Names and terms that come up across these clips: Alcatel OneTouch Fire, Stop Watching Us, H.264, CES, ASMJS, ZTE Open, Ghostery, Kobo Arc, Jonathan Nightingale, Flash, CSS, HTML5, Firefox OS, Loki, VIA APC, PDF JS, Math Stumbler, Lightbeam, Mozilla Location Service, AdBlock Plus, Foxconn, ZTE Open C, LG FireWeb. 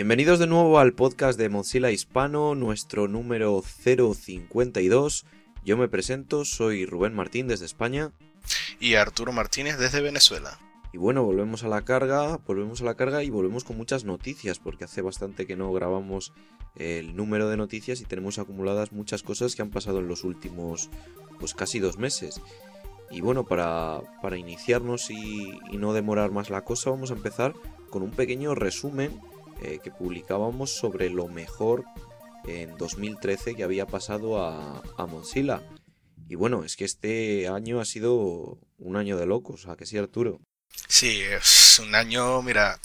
Bienvenidos de nuevo al podcast de Mozilla Hispano, nuestro número 052. Yo me presento, soy Rubén Martín desde España. Y Arturo Martínez desde Venezuela. Y bueno, volvemos a la carga y volvemos con muchas noticias, porque hace bastante que no grabamos el número de noticias y tenemos acumuladas muchas cosas que han pasado en los últimos pues casi 2 meses. Y bueno, para iniciarnos y no demorar más la cosa, vamos a empezar con un pequeño resumen que publicábamos sobre lo mejor en 2013 que había pasado a Mozilla. Y bueno, es que este año ha sido un año de locos, ¿a que sí, Arturo? Sí, es un año, mira,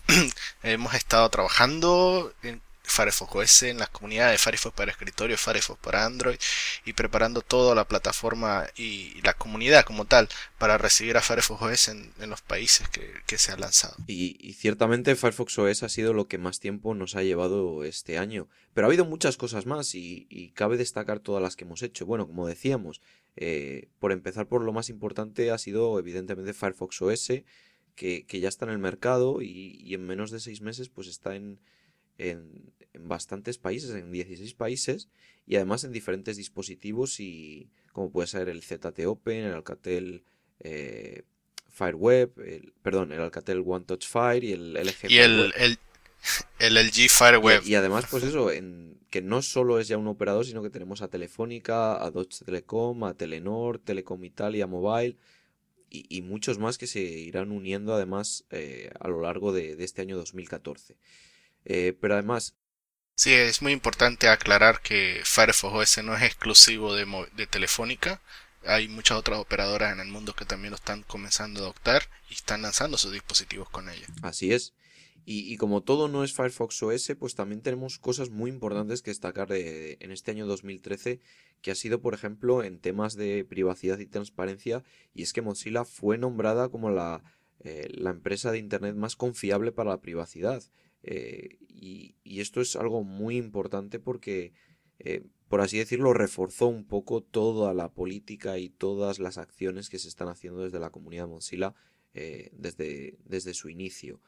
hemos estado trabajando en Firefox OS, en las comunidades de Firefox para escritorio, Firefox para Android, y preparando toda la plataforma y la comunidad como tal para recibir a Firefox OS en los países que se ha lanzado. Y ciertamente Firefox OS ha sido lo que más tiempo nos ha llevado este año, pero ha habido muchas cosas más y cabe destacar todas las que hemos hecho. Bueno, como decíamos, por empezar por lo más importante ha sido evidentemente Firefox OS, que ya está en el mercado y en menos de 6 meses pues está en bastantes países, en 16 países, y además en diferentes dispositivos, y como puede ser el ZTE Open, el Alcatel FireWeb, el Alcatel OneTouch Fire y el LG FireWeb. El LG FireWeb. Y además pues eso, que no solo es ya un operador, sino que tenemos a Telefónica, a Deutsche Telekom, a Telenor, Telecom Italia Mobile y muchos más que se irán uniendo además a lo largo de este año 2014. Pero además... Sí, es muy importante aclarar que Firefox OS no es exclusivo de Telefónica. Hay muchas otras operadoras en el mundo que también lo están comenzando a adoptar y están lanzando sus dispositivos con ella. Así es. Y como todo no es Firefox OS, pues también tenemos cosas muy importantes que destacar en este año 2013, que ha sido, por ejemplo, en temas de privacidad y transparencia, y es que Mozilla fue nombrada como la empresa de Internet más confiable para la privacidad. Y esto es algo muy importante porque, por así decirlo, reforzó un poco toda la política y todas las acciones que se están haciendo desde la comunidad Mozilla desde su inicio.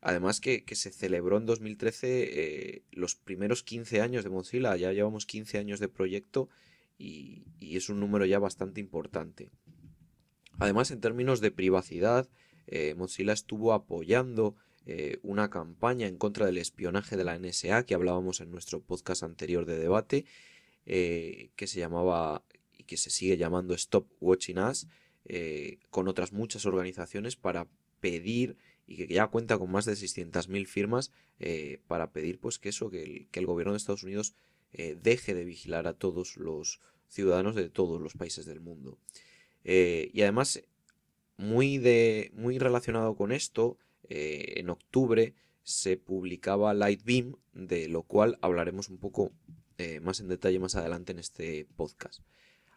Además que se celebró en 2013 los primeros 15 años de Mozilla. Ya llevamos 15 años de proyecto y es un número ya bastante importante. Además, en términos de privacidad, Mozilla estuvo apoyando una campaña en contra del espionaje de la NSA que hablábamos en nuestro podcast anterior de debate, que se llamaba y que se sigue llamando Stop Watching Us, con otras muchas organizaciones para pedir, y que ya cuenta con más de 600.000 firmas, para pedir pues que el gobierno de Estados Unidos deje de vigilar a todos los ciudadanos de todos los países del mundo. Y además, muy relacionado con esto, en octubre se publicaba Lightbeam, de lo cual hablaremos un poco más en detalle más adelante en este podcast.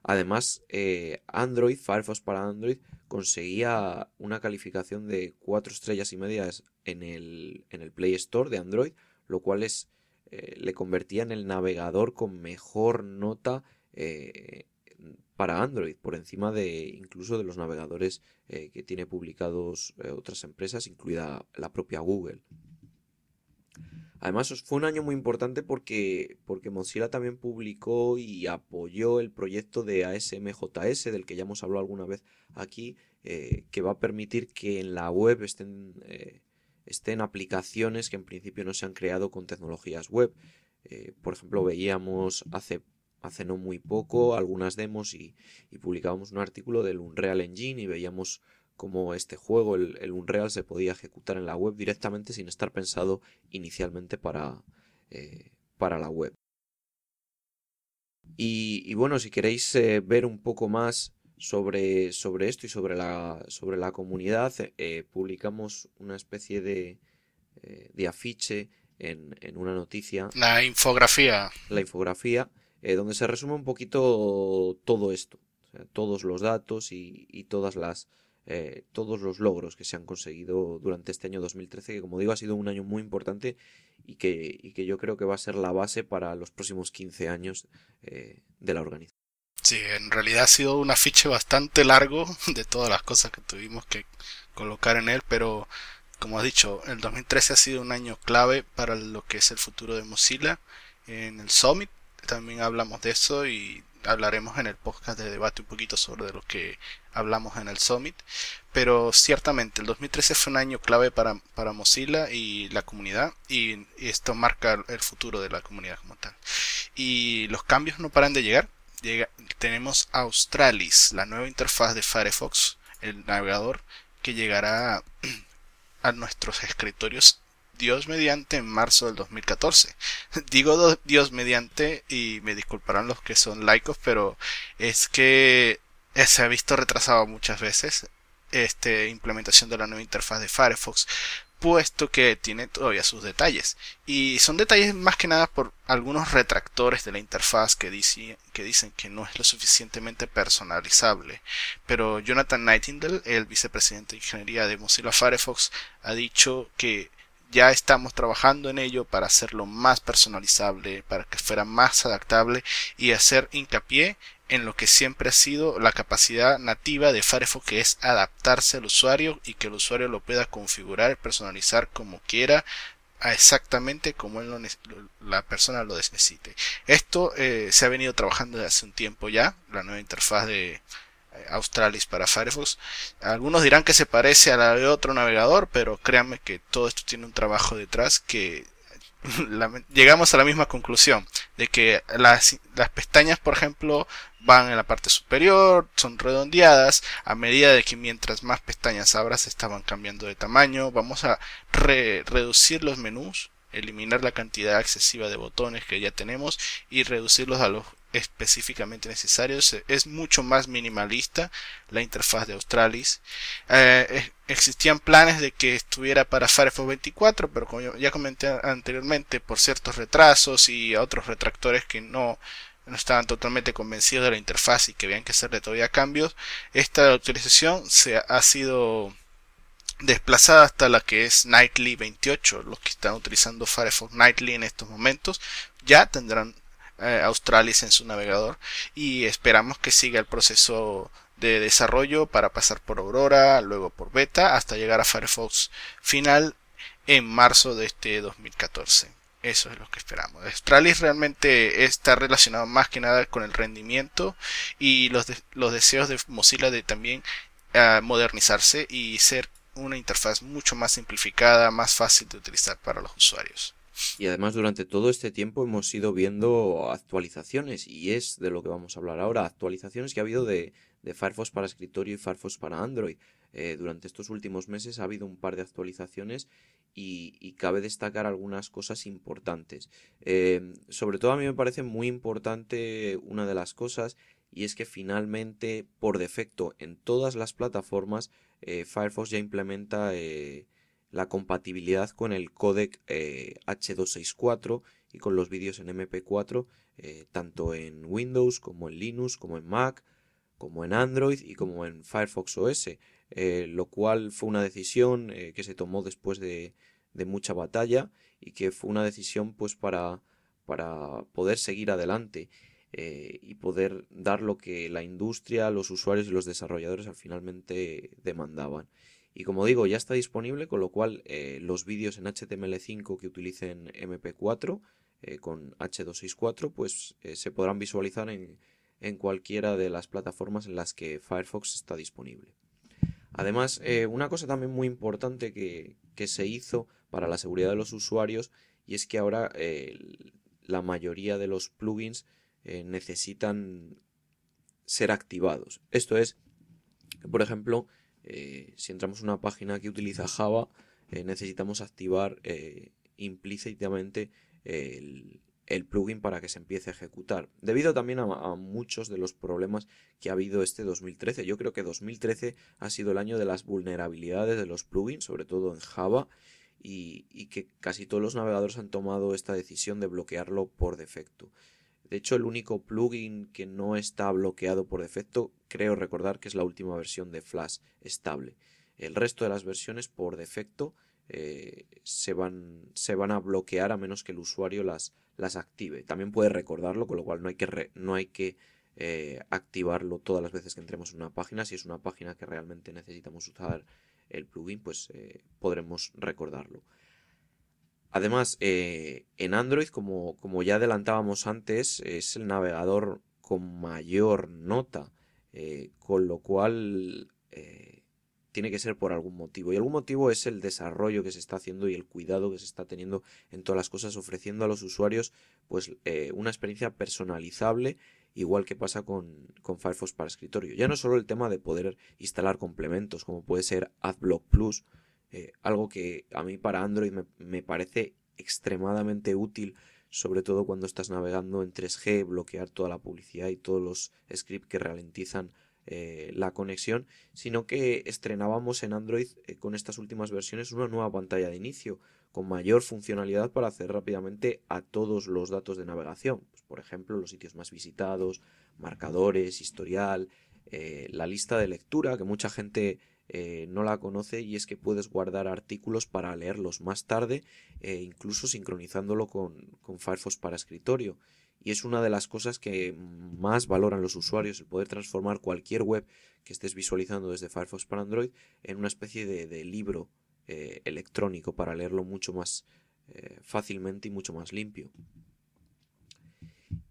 Además, Android, Firefox para Android, conseguía una calificación de 4.5 estrellas en el Play Store de Android, lo cual le convertía en el navegador con mejor nota para Android, por encima incluso de los navegadores que tiene publicados otras empresas, incluida la propia Google. Además, fue un año muy importante porque Mozilla también publicó y apoyó el proyecto de ASMJS, del que ya hemos hablado alguna vez aquí, que va a permitir que en la web estén aplicaciones que en principio no se han creado con tecnologías web. Por ejemplo, veíamos hace no muy poco algunas demos y publicábamos un artículo del Unreal Engine y veíamos cómo este juego, el Unreal, se podía ejecutar en la web directamente sin estar pensado inicialmente para la web. Y bueno, si queréis ver un poco más sobre esto y sobre la comunidad, publicamos una especie de afiche en una noticia. La infografía. Donde se resume un poquito todo esto, o sea, todos los datos y todos los logros que se han conseguido durante este año 2013, que como digo ha sido un año muy importante y que yo creo que va a ser la base para los próximos 15 años de la organización. Sí, en realidad ha sido un afiche bastante largo de todas las cosas que tuvimos que colocar en él, pero como has dicho, el 2013 ha sido un año clave para lo que es el futuro de Mozilla. En el Summit también hablamos de eso y hablaremos en el podcast de debate un poquito sobre de lo que hablamos en el Summit. Pero ciertamente el 2013 fue un año clave para Mozilla y la comunidad, y esto marca el futuro de la comunidad como tal. Y los cambios no paran de llegar. Tenemos Australis, la nueva interfaz de Firefox, el navegador que llegará a nuestros escritorios, Dios mediante, en marzo del 2014. Digo Dios mediante y me disculparán los que son laicos, pero es que se ha visto retrasado muchas veces implementación de la nueva interfaz de Firefox, puesto que tiene todavía sus detalles, y son detalles más que nada por algunos retractores de la interfaz que dicen que no es lo suficientemente personalizable. Pero Jonathan Nightingale, el vicepresidente de ingeniería de Mozilla Firefox, ha dicho que ya estamos trabajando en ello para hacerlo más personalizable, para que fuera más adaptable y hacer hincapié en lo que siempre ha sido la capacidad nativa de Firefox, que es adaptarse al usuario y que el usuario lo pueda configurar, personalizar como quiera, a exactamente como la persona lo necesite. Esto se ha venido trabajando desde hace un tiempo ya, la nueva interfaz de Australis para Firefox. Algunos dirán que se parece a la de otro navegador, pero créanme que todo esto tiene un trabajo detrás que llegamos a la misma conclusión de que las pestañas, por ejemplo, van en la parte superior, son redondeadas a medida de que mientras más pestañas abras estaban cambiando de tamaño. Vamos a reducir los menús, eliminar la cantidad excesiva de botones que ya tenemos y reducirlos a los específicamente necesarios. Es mucho más minimalista la interfaz de Australis. Existían planes de que estuviera para Firefox 24, pero como ya comenté anteriormente, por ciertos retrasos y otros retractores que no estaban totalmente convencidos de la interfaz y que habían que hacerle todavía cambios, esta actualización ha sido desplazada hasta la que es Nightly 28. Los que están utilizando Firefox Nightly en estos momentos ya tendrán Australis en su navegador, y esperamos que siga el proceso de desarrollo para pasar por Aurora, luego por Beta, hasta llegar a Firefox final en marzo de este 2014. Eso es lo que esperamos. Australis realmente está relacionado más que nada con el rendimiento y los deseos de Mozilla de también modernizarse y ser una interfaz mucho más simplificada, más fácil de utilizar para los usuarios. Y además durante todo este tiempo hemos ido viendo actualizaciones, y es de lo que vamos a hablar ahora, actualizaciones que ha habido de Firefox para escritorio y Firefox para Android. Durante estos últimos meses ha habido un par de actualizaciones y cabe destacar algunas cosas importantes. Sobre todo a mí me parece muy importante una de las cosas, y es que finalmente por defecto en todas las plataformas Firefox ya implementa la compatibilidad con el códec H.264 y con los vídeos en MP4, tanto en Windows como en Linux, como en Mac, como en Android y como en Firefox OS, lo cual fue una decisión que se tomó después de mucha batalla, y que fue una decisión pues para poder seguir adelante y poder dar lo que la industria, los usuarios y los desarrolladores al finalmente demandaban. Y como digo, ya está disponible, con lo cual los vídeos en HTML5 que utilicen MP4 con H.264 pues se podrán visualizar en cualquiera de las plataformas en las que Firefox está disponible. Además, una cosa también muy importante que se hizo para la seguridad de los usuarios, y es que ahora la mayoría de los plugins necesitan ser activados. Esto es, por ejemplo, si entramos a una página que utiliza Java, necesitamos activar implícitamente el plugin para que se empiece a ejecutar, debido también a muchos de los problemas que ha habido este 2013. Yo creo que 2013 ha sido el año de las vulnerabilidades de los plugins, sobre todo en Java, y que casi todos los navegadores han tomado esta decisión de bloquearlo por defecto. De hecho, el único plugin que no está bloqueado por defecto, creo recordar que es la última versión de Flash estable. El resto de las versiones por defecto se van a bloquear a menos que el usuario las active. También puede recordarlo, con lo cual no hay que activarlo todas las veces que entremos en una página, si es una página que realmente necesitamos usar el plugin, pues podremos recordarlo. Además, en Android, como ya adelantábamos antes, es el navegador con mayor nota, con lo cual tiene que ser por algún motivo. Y algún motivo es el desarrollo que se está haciendo y el cuidado que se está teniendo en todas las cosas, ofreciendo a los usuarios pues una experiencia personalizable, igual que pasa con Firefox para escritorio. Ya no solo el tema de poder instalar complementos, como puede ser AdBlock Plus, algo que a mí para Android me parece extremadamente útil, sobre todo cuando estás navegando en 3G, bloquear toda la publicidad y todos los scripts que ralentizan la conexión, sino que estrenábamos en Android con estas últimas versiones una nueva pantalla de inicio con mayor funcionalidad para acceder rápidamente a todos los datos de navegación, pues, por ejemplo, los sitios más visitados, marcadores, historial, la lista de lectura, que mucha gente no la conoce, y es que puedes guardar artículos para leerlos más tarde, incluso sincronizándolo con Firefox para escritorio. Y es una de las cosas que más valoran los usuarios, el poder transformar cualquier web que estés visualizando desde Firefox para Android en una especie de libro electrónico para leerlo mucho más fácilmente y mucho más limpio.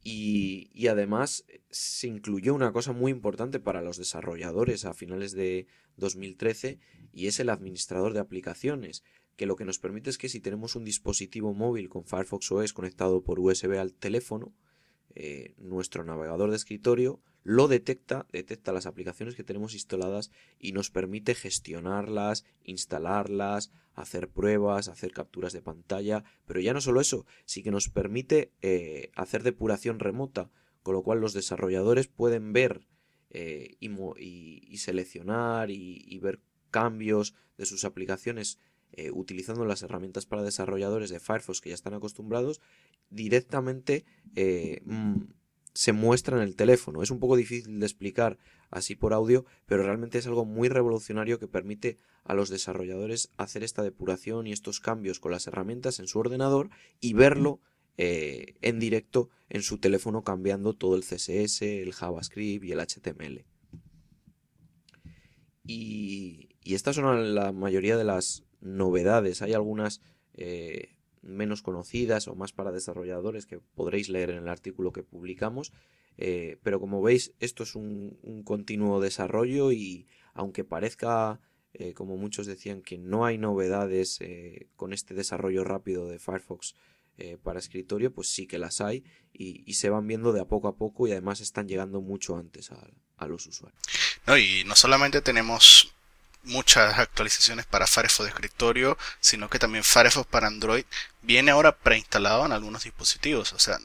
Y además se incluyó una cosa muy importante para los desarrolladores a finales de 2013, y es el administrador de aplicaciones, que lo que nos permite es que si tenemos un dispositivo móvil con Firefox OS conectado por USB al teléfono, nuestro navegador de escritorio lo detecta las aplicaciones que tenemos instaladas y nos permite gestionarlas, instalarlas, hacer pruebas, hacer capturas de pantalla. Pero ya no solo eso, sí que nos permite hacer depuración remota, con lo cual los desarrolladores pueden ver y seleccionar y ver cambios de sus aplicaciones utilizando las herramientas para desarrolladores de Firefox que ya están acostumbrados, directamente se muestra en el teléfono. Es un poco difícil de explicar así por audio, pero realmente es algo muy revolucionario que permite a los desarrolladores hacer esta depuración y estos cambios con las herramientas en su ordenador y verlo en directo en su teléfono, cambiando todo el CSS, el JavaScript y el HTML. Y estas son la mayoría de las novedades. Hay algunas menos conocidas o más para desarrolladores que podréis leer en el artículo que publicamos, pero como veis, esto es un continuo desarrollo, y aunque parezca, como muchos decían, que no hay novedades con este desarrollo rápido de Firefox para escritorio, pues sí que las hay, y se van viendo de a poco a poco, y además están llegando mucho antes a los usuarios. No, y no solamente tenemos muchas actualizaciones para Firefox de escritorio, sino que también Firefox para Android viene ahora preinstalado en algunos dispositivos. O sea,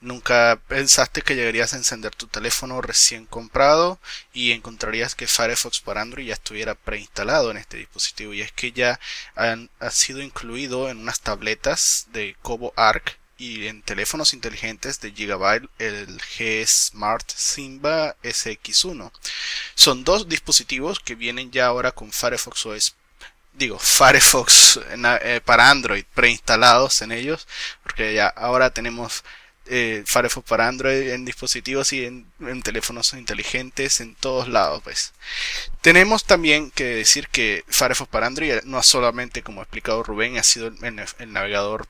nunca pensaste que llegarías a encender tu teléfono recién comprado y encontrarías que Firefox para Android ya estuviera preinstalado en este dispositivo, y es que ya ha sido incluido en unas tabletas de Kobo Arc y en teléfonos inteligentes de Gigabyte, el G-Smart Simba SX1. Son dos dispositivos que vienen ya ahora con Firefox OS, Firefox para Android preinstalados en ellos, porque ya ahora tenemos Firefox para Android en dispositivos y en teléfonos inteligentes en todos lados, pues. Tenemos también que decir que Firefox para Android no solamente, como ha explicado Rubén, ha sido el navegador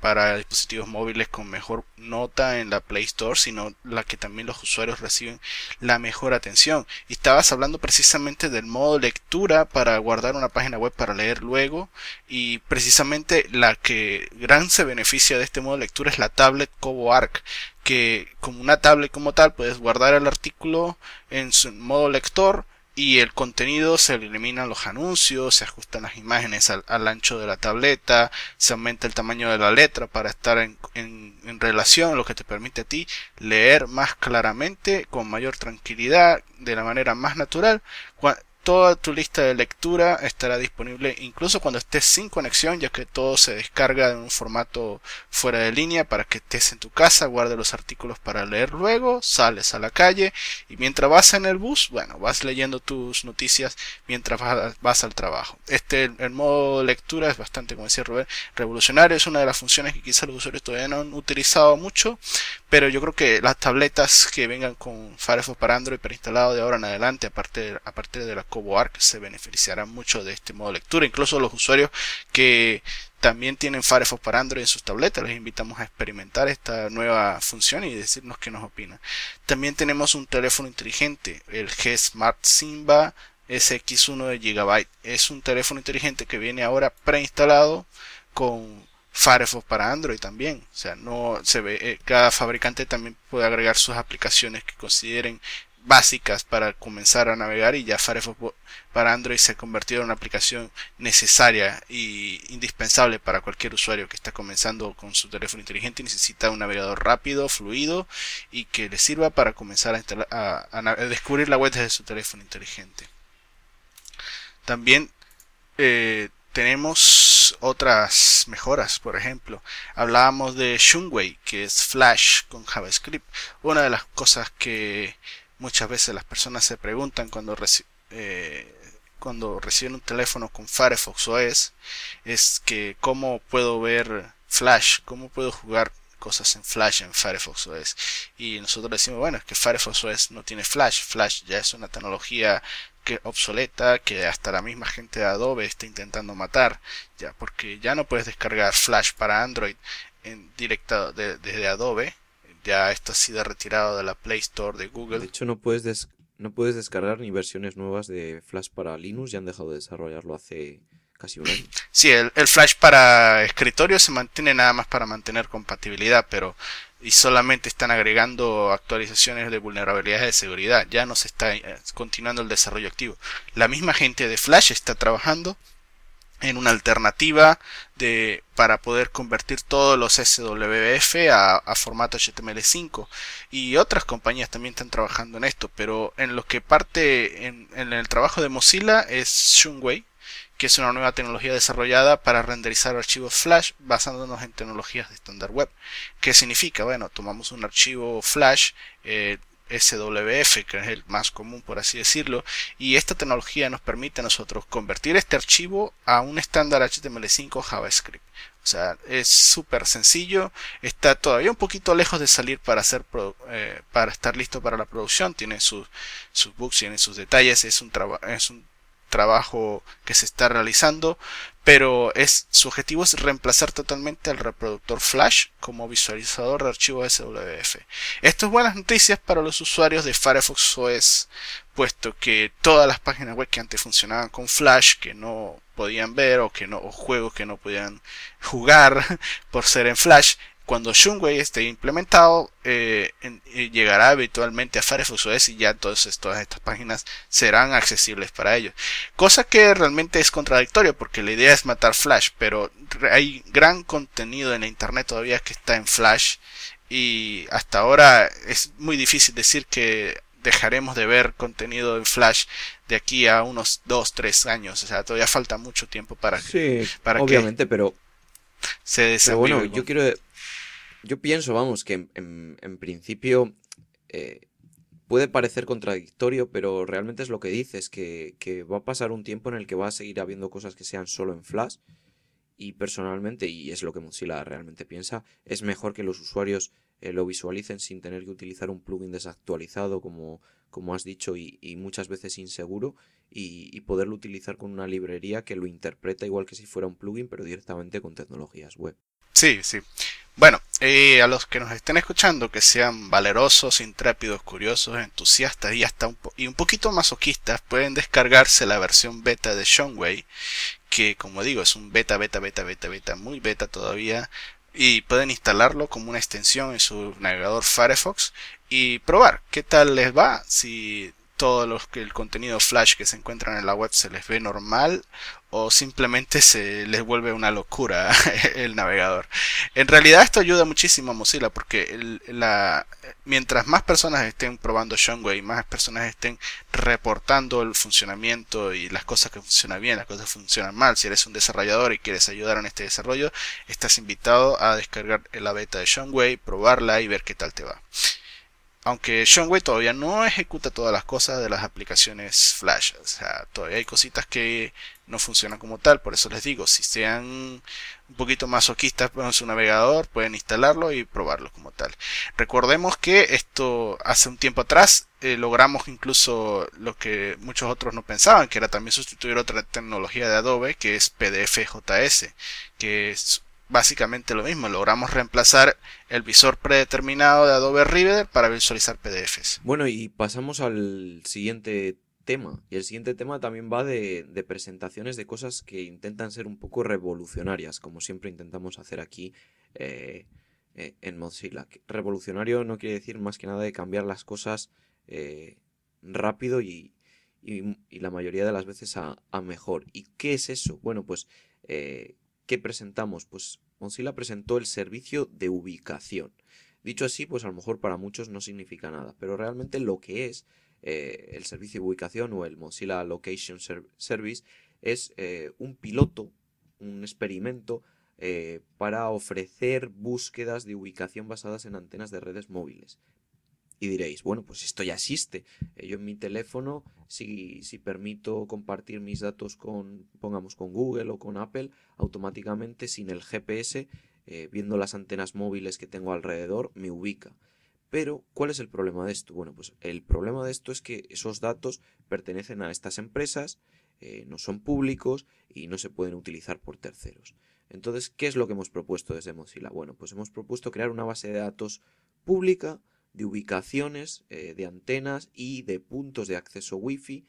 para dispositivos móviles con mejor nota en la Play Store, sino la que también los usuarios reciben la mejor atención. Y estabas hablando precisamente del modo lectura para guardar una página web para leer luego, y precisamente la que gran se beneficia de este modo lectura es la tablet Kobo Arc, que como una tablet como tal puedes guardar el artículo en su modo lector, y el contenido, se eliminan los anuncios, se ajustan las imágenes al ancho de la tableta, se aumenta el tamaño de la letra para estar en relación, lo que te permite a ti leer más claramente, con mayor tranquilidad, de la manera más natural. Toda tu lista de lectura estará disponible incluso cuando estés sin conexión, ya que todo se descarga en un formato fuera de línea para que estés en tu casa, guardes los artículos para leer luego, sales a la calle y mientras vas en el bus, vas leyendo tus noticias mientras vas al trabajo. El modo de lectura es bastante, como decía Rubén, revolucionario. Es una de las funciones que quizás los usuarios todavía no han utilizado mucho, pero yo creo que las tabletas que vengan con Firefox para Android preinstalado de ahora en adelante, aparte de la Kobo Arc se beneficiará mucho de este modo de lectura. Incluso los usuarios que también tienen Firefox para Android en sus tabletas, les invitamos a experimentar esta nueva función y decirnos qué nos opinan. También tenemos un teléfono inteligente, el G-Smart Simba SX1 de Gigabyte. Es un teléfono inteligente que viene ahora preinstalado con Firefox para Android también. O sea, no se ve, cada fabricante también puede agregar sus aplicaciones que consideren básicas para comenzar a navegar, y ya Firefox para Android se ha convertido en una aplicación necesaria e indispensable para cualquier usuario que está comenzando con su teléfono inteligente y necesita un navegador rápido, fluido y que le sirva para comenzar a descubrir la web desde su teléfono inteligente. También tenemos otras mejoras. Por ejemplo, hablábamos de Shumway, que es Flash con JavaScript. Una de las cosas que muchas veces las personas se preguntan cuando reciben un teléfono con Firefox OS es que cómo puedo ver Flash, cómo puedo jugar cosas en Flash en Firefox OS. Y nosotros decimos, bueno, es que Firefox OS no tiene Flash. Flash ya es una tecnología que obsoleta, que hasta la misma gente de Adobe está intentando matar, ya porque ya no puedes descargar Flash para Android en directo desde Adobe. Ya esto ha sido retirado de la Play Store de Google. De hecho, no puedes descargar ni versiones nuevas de Flash para Linux. Ya han dejado de desarrollarlo hace casi un año. Sí, el Flash para escritorio se mantiene nada más para mantener compatibilidad, pero y solamente están agregando actualizaciones de vulnerabilidades de seguridad. Ya no se está continuando el desarrollo activo. La misma gente de Flash está trabajando en una alternativa para poder convertir todos los SWF a formato HTML5, y otras compañías también están trabajando en esto, pero en lo que parte en el trabajo de Mozilla es Shumway, que es una nueva tecnología desarrollada para renderizar archivos Flash basándonos en tecnologías de estándar web. ¿Qué significa? Bueno, tomamos un archivo Flash SWF, que es el más común, por así decirlo, y esta tecnología nos permite a nosotros convertir este archivo a un estándar HTML5 JavaScript. O sea, es súper sencillo, está todavía un poquito lejos de salir para estar listo para la producción, tiene sus bugs, tiene sus detalles, es un trabajo que se está realizando, pero su objetivo es reemplazar totalmente al reproductor Flash como visualizador de archivos SWF. Esto es buenas noticias para los usuarios de Firefox OS, puesto que todas las páginas web que antes funcionaban con Flash, que no podían ver o juegos que no podían jugar por ser en Flash, cuando Shumway esté implementado, llegará habitualmente a Firefox OS y ya entonces todas estas páginas serán accesibles para ellos. Cosa que realmente es contradictoria, porque la idea es matar Flash, pero hay gran contenido en la internet todavía que está en Flash, y hasta ahora es muy difícil decir que dejaremos de ver contenido en Flash de aquí a unos 2-3 años. O sea, todavía falta mucho tiempo para obviamente, que pero se desarrolle. Pero bueno, yo pienso, vamos, que en principio puede parecer contradictorio, pero realmente es lo que dices, que va a pasar un tiempo en el que va a seguir habiendo cosas que sean solo en Flash, y personalmente, y es lo que Mozilla realmente piensa, es mejor que los usuarios lo visualicen sin tener que utilizar un plugin desactualizado, como has dicho, y muchas veces inseguro, y poderlo utilizar con una librería que lo interpreta igual que si fuera un plugin, pero directamente con tecnologías web. Sí, sí. Bueno, a los que nos estén escuchando, que sean valerosos, intrépidos, curiosos, entusiastas y hasta un poquito masoquistas, pueden descargarse la versión beta de Shumway, que como digo es un beta, muy beta todavía, y pueden instalarlo como una extensión en su navegador Firefox y probar qué tal les va, si todo el contenido Flash que se encuentran en la web se les ve normal o simplemente se les vuelve una locura el navegador. En realidad esto ayuda muchísimo a Mozilla, porque mientras más personas estén probando Shumway, más personas estén reportando el funcionamiento y las cosas que funcionan bien, las cosas que funcionan mal. Si eres un desarrollador y quieres ayudar en este desarrollo, estás invitado a descargar la beta de Shumway, probarla y ver qué tal te va. Aunque Shumway todavía no ejecuta todas las cosas de las aplicaciones Flash. O sea, todavía hay cositas que no funcionan como tal. Por eso les digo, si sean un poquito masoquistas con su navegador, pueden instalarlo y probarlo como tal. Recordemos que esto hace un tiempo atrás logramos incluso lo que muchos otros no pensaban, que era también sustituir otra tecnología de Adobe, que es PDF JS, que es básicamente lo mismo. Logramos reemplazar el visor predeterminado de Adobe Reader para visualizar PDFs. Bueno, y pasamos al siguiente tema. Y el siguiente tema también va de presentaciones de cosas que intentan ser un poco revolucionarias, como siempre intentamos hacer aquí en Mozilla. Revolucionario no quiere decir más que nada de cambiar las cosas rápido y la mayoría de las veces a mejor. ¿Y qué es eso? Bueno, pues ¿qué presentamos? Pues Mozilla presentó el servicio de ubicación. Dicho así, pues a lo mejor para muchos no significa nada, pero realmente lo que es el servicio de ubicación o el Mozilla Location Service es un piloto, un experimento para ofrecer búsquedas de ubicación basadas en antenas de redes móviles. Y diréis, bueno, pues esto ya existe. Yo en mi teléfono, si permito compartir mis datos con Google o con Apple, automáticamente sin el GPS, viendo las antenas móviles que tengo alrededor, me ubica. Pero, ¿cuál es el problema de esto? Bueno, pues el problema de esto es que esos datos pertenecen a estas empresas, no son públicos y no se pueden utilizar por terceros. Entonces, ¿qué es lo que hemos propuesto desde Mozilla? Bueno, pues hemos propuesto crear una base de datos pública de ubicaciones, de antenas y de puntos de acceso wifi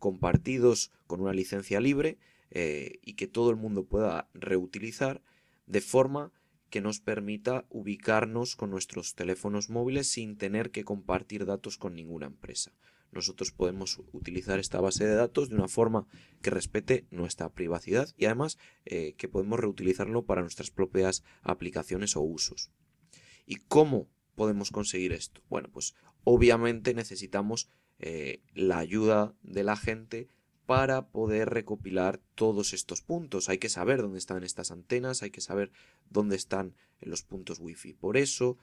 compartidos con una licencia libre y que todo el mundo pueda reutilizar, de forma que nos permita ubicarnos con nuestros teléfonos móviles sin tener que compartir datos con ninguna empresa. Nosotros podemos utilizar esta base de datos de una forma que respete nuestra privacidad y además que podemos reutilizarlo para nuestras propias aplicaciones o usos. ¿Y cómo podemos conseguir esto? Bueno, pues obviamente necesitamos la ayuda de la gente para poder recopilar todos estos puntos. Hay que saber dónde están estas antenas, hay que saber dónde están los puntos wifi. Por eso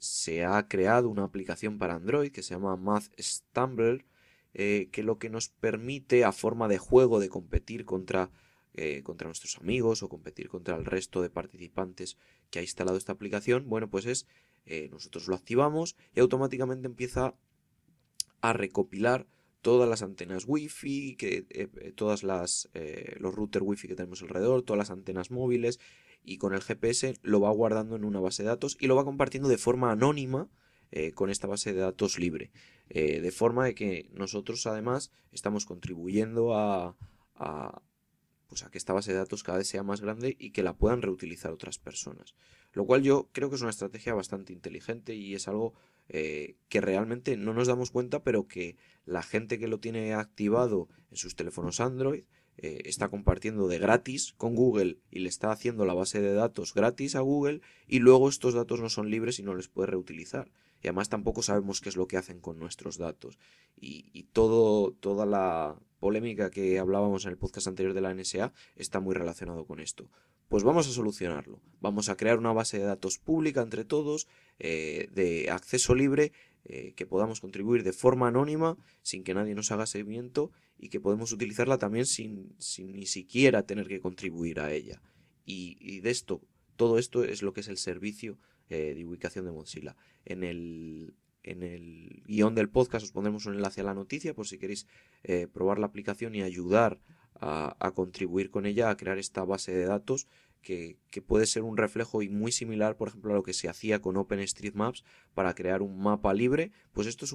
se ha creado una aplicación para Android que se llama Math Stumbler, que lo que nos permite a forma de juego de competir contra nuestros amigos o competir contra el resto de participantes que ha instalado esta aplicación. Bueno, pues es nosotros lo activamos y automáticamente empieza a recopilar todas las antenas wifi, todas los routers wifi que tenemos alrededor, todas las antenas móviles, y con el GPS lo va guardando en una base de datos y lo va compartiendo de forma anónima con esta base de datos libre, de forma de que nosotros además estamos contribuyendo a que esta base de datos cada vez sea más grande y que la puedan reutilizar otras personas. Lo cual yo creo que es una estrategia bastante inteligente y es algo que realmente no nos damos cuenta, pero que la gente que lo tiene activado en sus teléfonos Android está compartiendo de gratis con Google y le está haciendo la base de datos gratis a Google, y luego estos datos no son libres y no les puede reutilizar. Y además tampoco sabemos qué es lo que hacen con nuestros datos. Y toda la polémica que hablábamos en el podcast anterior de la NSA está muy relacionado con esto. Pues vamos a solucionarlo. Vamos a crear una base de datos pública entre todos, de acceso libre, que podamos contribuir de forma anónima, sin que nadie nos haga seguimiento, y que podemos utilizarla también sin ni siquiera tener que contribuir a ella. Y de esto, todo esto es lo que es el servicio de ubicación de Mozilla. En el guión del podcast os pondremos un enlace a la noticia por si queréis probar la aplicación y ayudar a contribuir con ella a crear esta base de datos que puede ser un reflejo y muy similar, por ejemplo, a lo que se hacía con OpenStreetMaps para crear un mapa libre. Pues esto es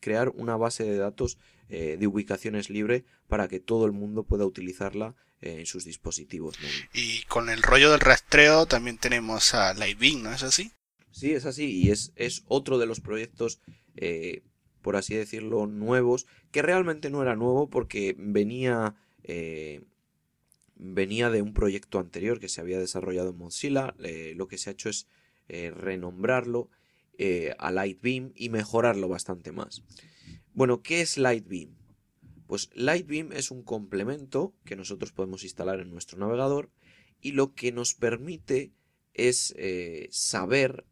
crear una base de datos de ubicaciones libre para que todo el mundo pueda utilizarla en sus dispositivos, ¿no? Y con el rollo del rastreo también tenemos a Lightbeam, ¿no es así? Sí, es así, y es otro de los proyectos, por así decirlo, nuevos, que realmente no era nuevo porque venía de un proyecto anterior que se había desarrollado en Mozilla. Lo que se ha hecho es renombrarlo a Lightbeam y mejorarlo bastante más. Bueno, ¿qué es Lightbeam? Pues Lightbeam es un complemento que nosotros podemos instalar en nuestro navegador y lo que nos permite es saber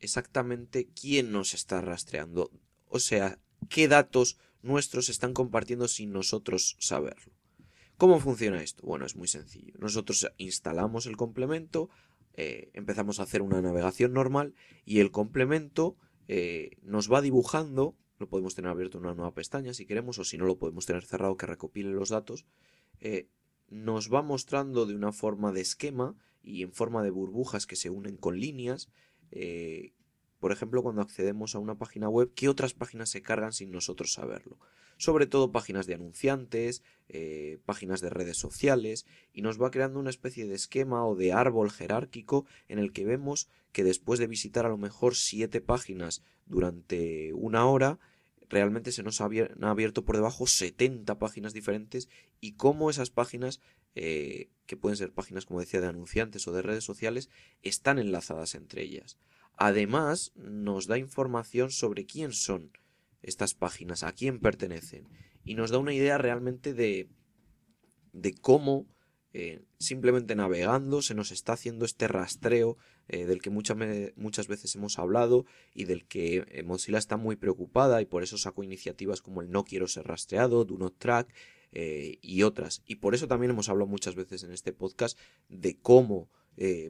exactamente quién nos está rastreando, o sea, qué datos nuestros están compartiendo sin nosotros saberlo. ¿Cómo funciona esto? Bueno, es muy sencillo. Nosotros instalamos el complemento, empezamos a hacer una navegación normal y el complemento nos va dibujando, lo podemos tener abierto en una nueva pestaña si queremos, o si no lo podemos tener cerrado que recopile los datos, nos va mostrando de una forma de esquema y en forma de burbujas que se unen con líneas, por ejemplo, cuando accedemos a una página web, qué otras páginas se cargan sin nosotros saberlo. Sobre todo páginas de anunciantes, páginas de redes sociales, y nos va creando una especie de esquema o de árbol jerárquico en el que vemos que después de visitar a lo mejor 7 páginas durante una hora, realmente se nos han abierto por debajo 70 páginas diferentes, y cómo esas páginas, que pueden ser páginas, como decía, de anunciantes o de redes sociales, están enlazadas entre ellas. Además, nos da información sobre quién son estas páginas, a quién pertenecen, y nos da una idea realmente de cómo simplemente navegando se nos está haciendo este rastreo del que muchas veces hemos hablado y del que Mozilla está muy preocupada, y por eso sacó iniciativas como el No Quiero Ser Rastreado, Do Not Track y otras. Y por eso también hemos hablado muchas veces en este podcast de cómo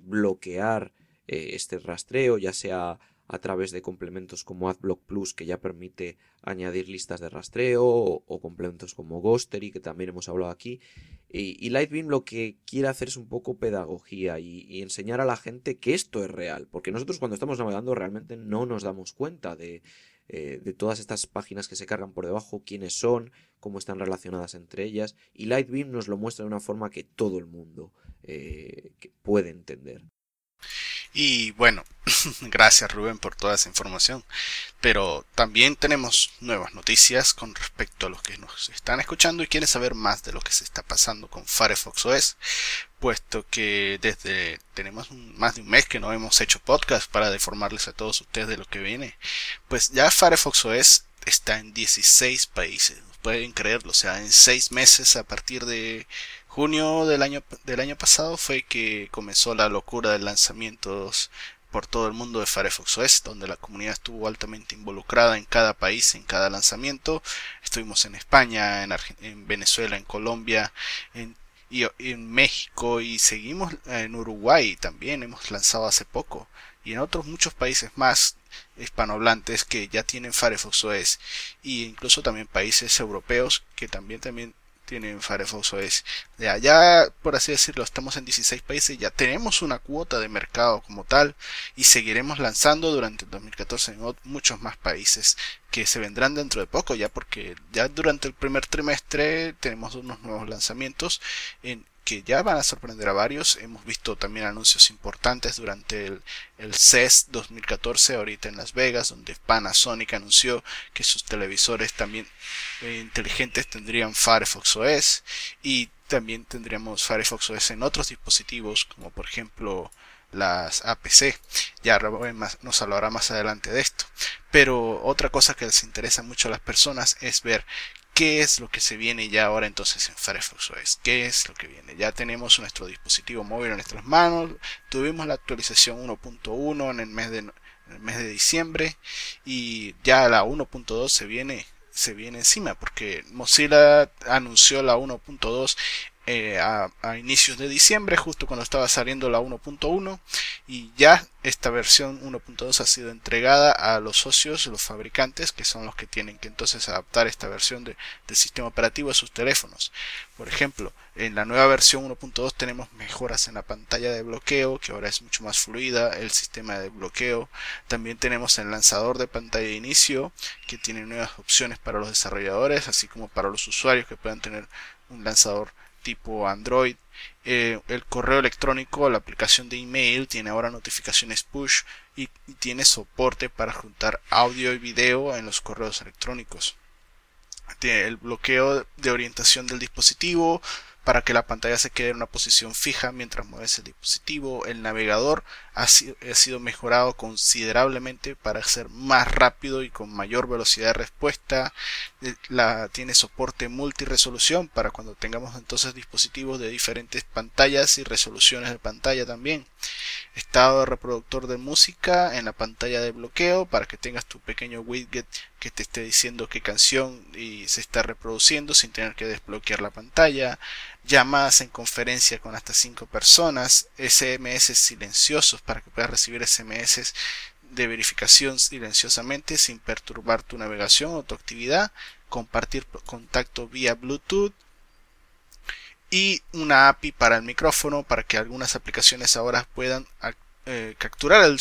bloquear este rastreo, ya sea a través de complementos como AdBlock Plus, que ya permite añadir listas de rastreo, o complementos como Ghostery, que también hemos hablado aquí, y Lightbeam lo que quiere hacer es un poco pedagogía y enseñar a la gente que esto es real, porque nosotros cuando estamos navegando realmente no nos damos cuenta de todas estas páginas que se cargan por debajo, quiénes son, cómo están relacionadas entre ellas, y Lightbeam nos lo muestra de una forma que todo el mundo puede entender. Y bueno, gracias Rubén por toda esa información, pero también tenemos nuevas noticias con respecto a los que nos están escuchando y quieren saber más de lo que se está pasando con Firefox OS, puesto que desde tenemos más de un mes que no hemos hecho podcast para informarles a todos ustedes de lo que viene. Pues ya Firefox OS está en 16 países, pueden creerlo, o sea, en 6 meses a partir de junio del año pasado fue que comenzó la locura de lanzamientos por todo el mundo de Firefox OS, donde la comunidad estuvo altamente involucrada en cada país, en cada lanzamiento. Estuvimos en España, en Venezuela, en Colombia, en México, y seguimos en Uruguay también, hemos lanzado hace poco, y en otros muchos países más hispanohablantes que ya tienen Firefox OS, e incluso también países europeos que también tienen Firefox OS. De allá, por así decirlo, estamos en 16 países, ya tenemos una cuota de mercado como tal, y seguiremos lanzando durante el 2014 en muchos más países que se vendrán dentro de poco, ya porque ya durante el primer trimestre tenemos unos nuevos lanzamientos en que ya van a sorprender a varios. Hemos visto también anuncios importantes durante el CES 2014 ahorita en Las Vegas, donde Panasonic anunció que sus televisores también inteligentes tendrían Firefox OS, y también tendríamos Firefox OS en otros dispositivos como por ejemplo las APC. Ya nos hablará más adelante de esto, pero otra cosa que les interesa mucho a las personas es ver ¿qué es lo que se viene ya ahora entonces en Firefox OS? ¿Qué es lo que viene? Ya tenemos nuestro dispositivo móvil en nuestras manos, tuvimos la actualización 1.1 en el mes de diciembre, y ya la 1.2 se viene encima, porque Mozilla anunció la 1.2 a inicios de diciembre, justo cuando estaba saliendo la 1.1, y ya esta versión 1.2 ha sido entregada a los socios, los fabricantes, que son los que tienen que entonces adaptar esta versión del sistema operativo a sus teléfonos. Por ejemplo, en la nueva versión 1.2 tenemos mejoras en la pantalla de bloqueo, que ahora es mucho más fluida, el sistema de bloqueo. También tenemos el lanzador de pantalla de inicio, que tiene nuevas opciones para los desarrolladores, así como para los usuarios que puedan tener un lanzador tipo Android. El correo electrónico, la aplicación de email tiene ahora notificaciones push y tiene soporte para juntar audio y video en los correos electrónicos. Tiene el bloqueo de orientación del dispositivo, para que la pantalla se quede en una posición fija mientras mueves el dispositivo. El navegador ha sido mejorado considerablemente para ser más rápido y con mayor velocidad de respuesta. Tiene soporte multiresolución para cuando tengamos entonces dispositivos de diferentes pantallas y resoluciones de pantalla también. Estado de reproductor de música en la pantalla de bloqueo para que tengas tu pequeño widget que te esté diciendo qué canción y se está reproduciendo sin tener que desbloquear la pantalla. Llamadas en conferencia con hasta 5 personas. SMS silenciosos para que puedas recibir SMS de verificación silenciosamente sin perturbar tu navegación o tu actividad. Compartir contacto vía Bluetooth. Y una API para el micrófono para que algunas aplicaciones ahora puedan capturar el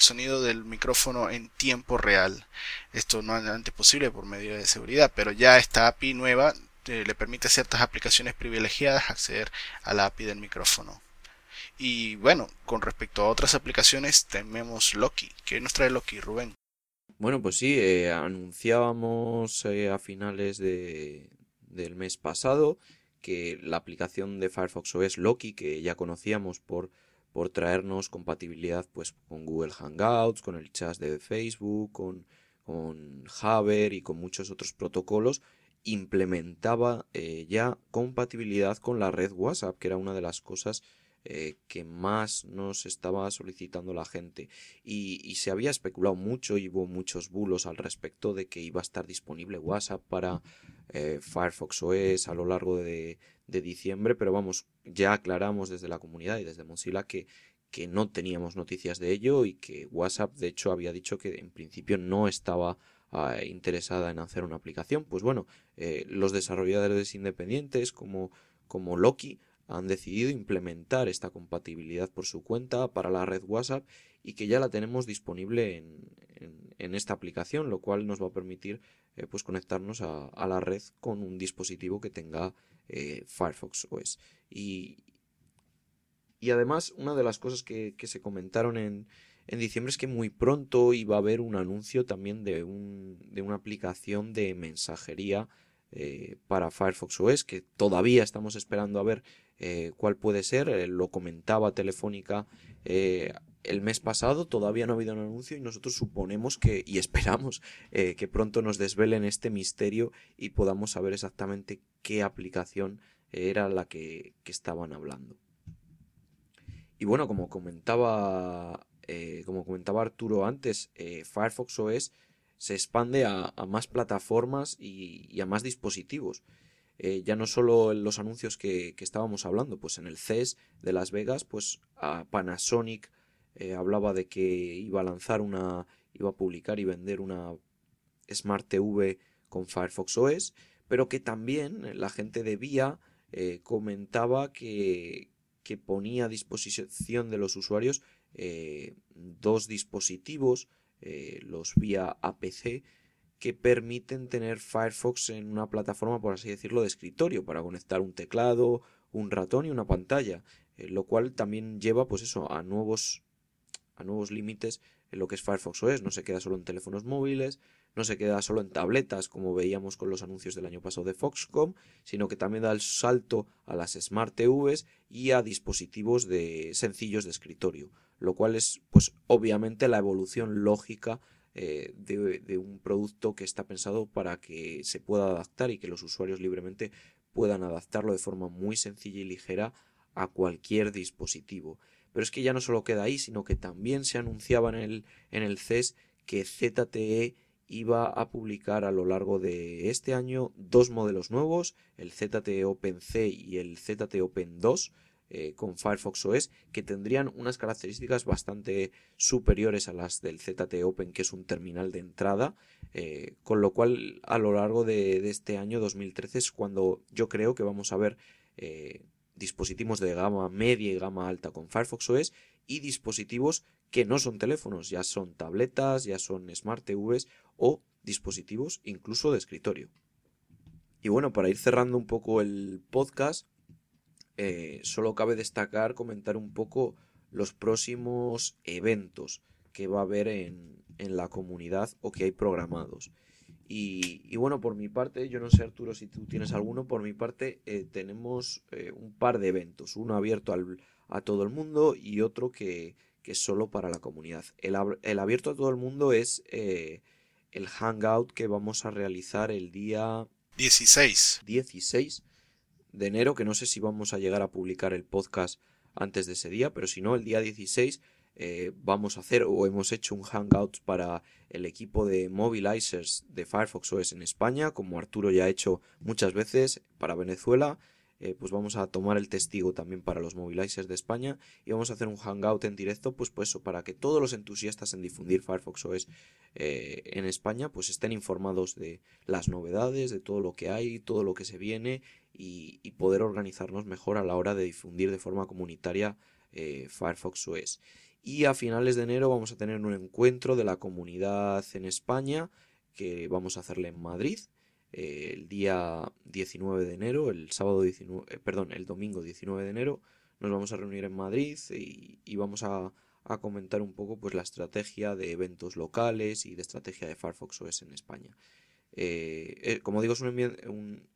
sonido del micrófono en tiempo real. Esto no era antes posible por medio de seguridad, pero ya esta API nueva le permite a ciertas aplicaciones privilegiadas acceder a la API del micrófono. Y bueno, con respecto a otras aplicaciones tenemos Loki. ¿Qué nos trae Loki, Rubén? Bueno, pues sí, anunciábamos a finales del mes pasado que la aplicación de Firefox OS Loki, que ya conocíamos por traernos compatibilidad pues con Google Hangouts, con el chat de Facebook, con Jabber y con muchos otros protocolos, implementaba ya compatibilidad con la red WhatsApp, que era una de las cosas que más nos estaba solicitando la gente. Y se había especulado mucho y hubo muchos bulos al respecto de que iba a estar disponible WhatsApp para Firefox OS a lo largo de diciembre, pero vamos, ya aclaramos desde la comunidad y desde Mozilla que no teníamos noticias de ello y que WhatsApp de hecho había dicho que en principio no estaba interesada en hacer una aplicación. Pues bueno, los desarrolladores independientes como Loki han decidido implementar esta compatibilidad por su cuenta para la red WhatsApp y que ya la tenemos disponible en esta aplicación, lo cual nos va a permitir pues conectarnos a la red con un dispositivo que tenga Firefox OS. Y además, una de las cosas que se comentaron en diciembre es que muy pronto iba a haber un anuncio también de una aplicación de mensajería para Firefox OS, que todavía estamos esperando a ver cuál puede ser. Lo comentaba Telefónica el mes pasado, todavía no ha habido un anuncio y nosotros suponemos y esperamos que pronto nos desvelen este misterio y podamos saber exactamente qué aplicación era la que estaban hablando. Y bueno, como comentaba Arturo antes, Firefox OS se expande a más plataformas y a más dispositivos. Ya no solo en los anuncios que estábamos hablando, pues en el CES de Las Vegas, pues a Panasonic hablaba de que iba a publicar y vender una Smart TV con Firefox OS, pero que también la gente de VIA comentaba que ponía a disposición de los usuarios dos dispositivos, los VIA APC, que permiten tener Firefox en una plataforma, por así decirlo, de escritorio, para conectar un teclado, un ratón y una pantalla, lo cual también lleva pues eso a nuevos límites en lo que es Firefox OS. No se queda solo en teléfonos móviles, no se queda solo en tabletas, como veíamos con los anuncios del año pasado de Foxconn, sino que también da el salto a las Smart TVs y a dispositivos sencillos de escritorio, lo cual es pues obviamente la evolución lógica de un producto que está pensado para que se pueda adaptar y que los usuarios libremente puedan adaptarlo de forma muy sencilla y ligera a cualquier dispositivo. Pero es que ya no solo queda ahí, sino que también se anunciaba en el CES que ZTE iba a publicar a lo largo de este año dos modelos nuevos, el ZTE Open C y el ZTE Open 2 con Firefox OS, que tendrían unas características bastante superiores a las del ZTE Open, que es un terminal de entrada, con lo cual a lo largo de este año 2013 es cuando yo creo que vamos a ver dispositivos de gama media y gama alta con Firefox OS y dispositivos que no son teléfonos, ya son tabletas, ya son Smart TVs o dispositivos incluso de escritorio. Y bueno, para ir cerrando un poco el podcast, solo cabe comentar un poco los próximos eventos que va a haber en la comunidad o que hay programados. Y bueno, por mi parte, yo no sé Arturo si tú tienes alguno, por mi parte tenemos un par de eventos, uno abierto a todo el mundo y otro que es solo para la comunidad. El abierto a todo el mundo es el Hangout que vamos a realizar el día 16 de enero, que no sé si vamos a llegar a publicar el podcast antes de ese día, pero si no, el día 16... vamos a hacer o hemos hecho un hangout para el equipo de mobilizers de Firefox OS en España, como Arturo ya ha hecho muchas veces para Venezuela, pues vamos a tomar el testigo también para los mobilizers de España y vamos a hacer un hangout en directo pues eso, para que todos los entusiastas en difundir Firefox OS en España pues estén informados de las novedades, de todo lo que hay, todo lo que se viene y poder organizarnos mejor a la hora de difundir de forma comunitaria Firefox OS. Y a finales de enero vamos a tener un encuentro de la comunidad en España que vamos a hacerle en Madrid el día 19 de enero, el domingo 19 de enero nos vamos a reunir en Madrid y vamos a comentar un poco pues la estrategia de eventos locales y de estrategia de Firefox OS en España. Como digo,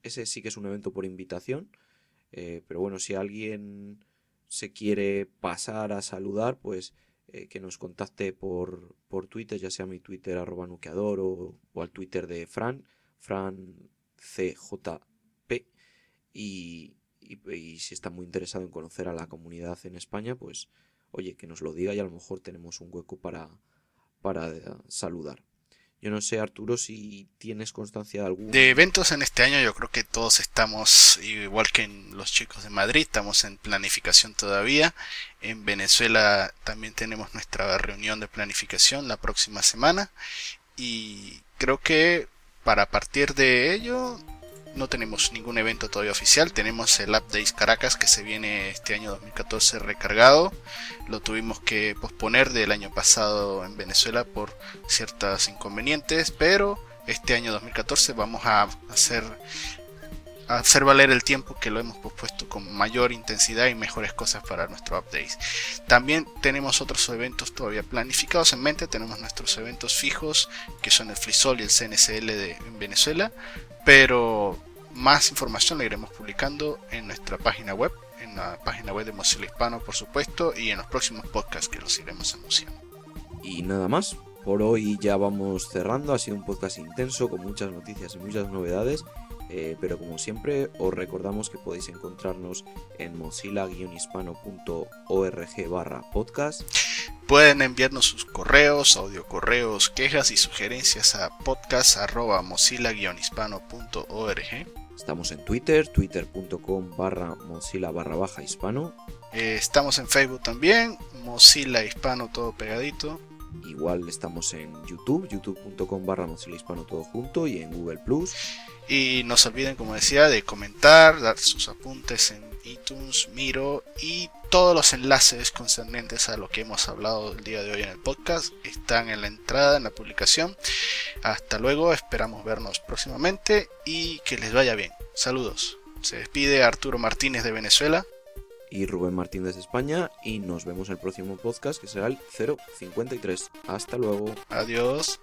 ese sí que es un evento por invitación, pero bueno, si alguien se quiere pasar a saludar, pues que nos contacte por Twitter, ya sea mi Twitter @nukeador o al Twitter de FranCJP y si está muy interesado en conocer a la comunidad en España, pues oye, que nos lo diga y a lo mejor tenemos un hueco para saludar. Yo no sé, Arturo, si tienes constancia de algún... De eventos en este año yo creo que todos estamos, igual que en los chicos de Madrid, estamos en planificación todavía. En Venezuela también tenemos nuestra reunión de planificación la próxima semana. Y creo que para partir de ello no tenemos ningún evento todavía oficial. Tenemos el Updates Caracas que se viene este año 2014 recargado. Lo tuvimos que posponer del año pasado en Venezuela por ciertos inconvenientes, pero este año 2014 vamos a hacer valer el tiempo que lo hemos pospuesto con mayor intensidad y mejores cosas para nuestro update. También tenemos otros eventos todavía planificados en mente. Tenemos nuestros eventos fijos que son el FliSol y el CNSL en Venezuela, pero más información la iremos publicando en nuestra página web, en la página web de Mozilla Hispano por supuesto, y en los próximos podcasts que los iremos anunciando. Y nada más, por hoy ya vamos cerrando. Ha sido un podcast intenso con muchas noticias y muchas novedades. Pero como siempre os recordamos que podéis encontrarnos en mozilla-hispano.org/podcast. Pueden enviarnos sus correos, audiocorreos, quejas y sugerencias a podcast@mozilla-hispano.org. Estamos en Twitter, twitter.com/mozilla_hispano. Estamos en Facebook también, Mozilla Hispano todo pegadito. Igual estamos en YouTube, youtube.com/mozilla hispano todo junto, y en Google Plus. Y no se olviden, como decía, de comentar, dar sus apuntes en iTunes, Miro, y todos los enlaces concernientes a lo que hemos hablado el día de hoy en el podcast están en la entrada, en la publicación. Hasta luego, esperamos vernos próximamente y que les vaya bien. Saludos. Se despide Arturo Martínez de Venezuela. Y Rubén Martín desde España, y nos vemos en el próximo podcast que será el 053. Hasta luego. Adiós.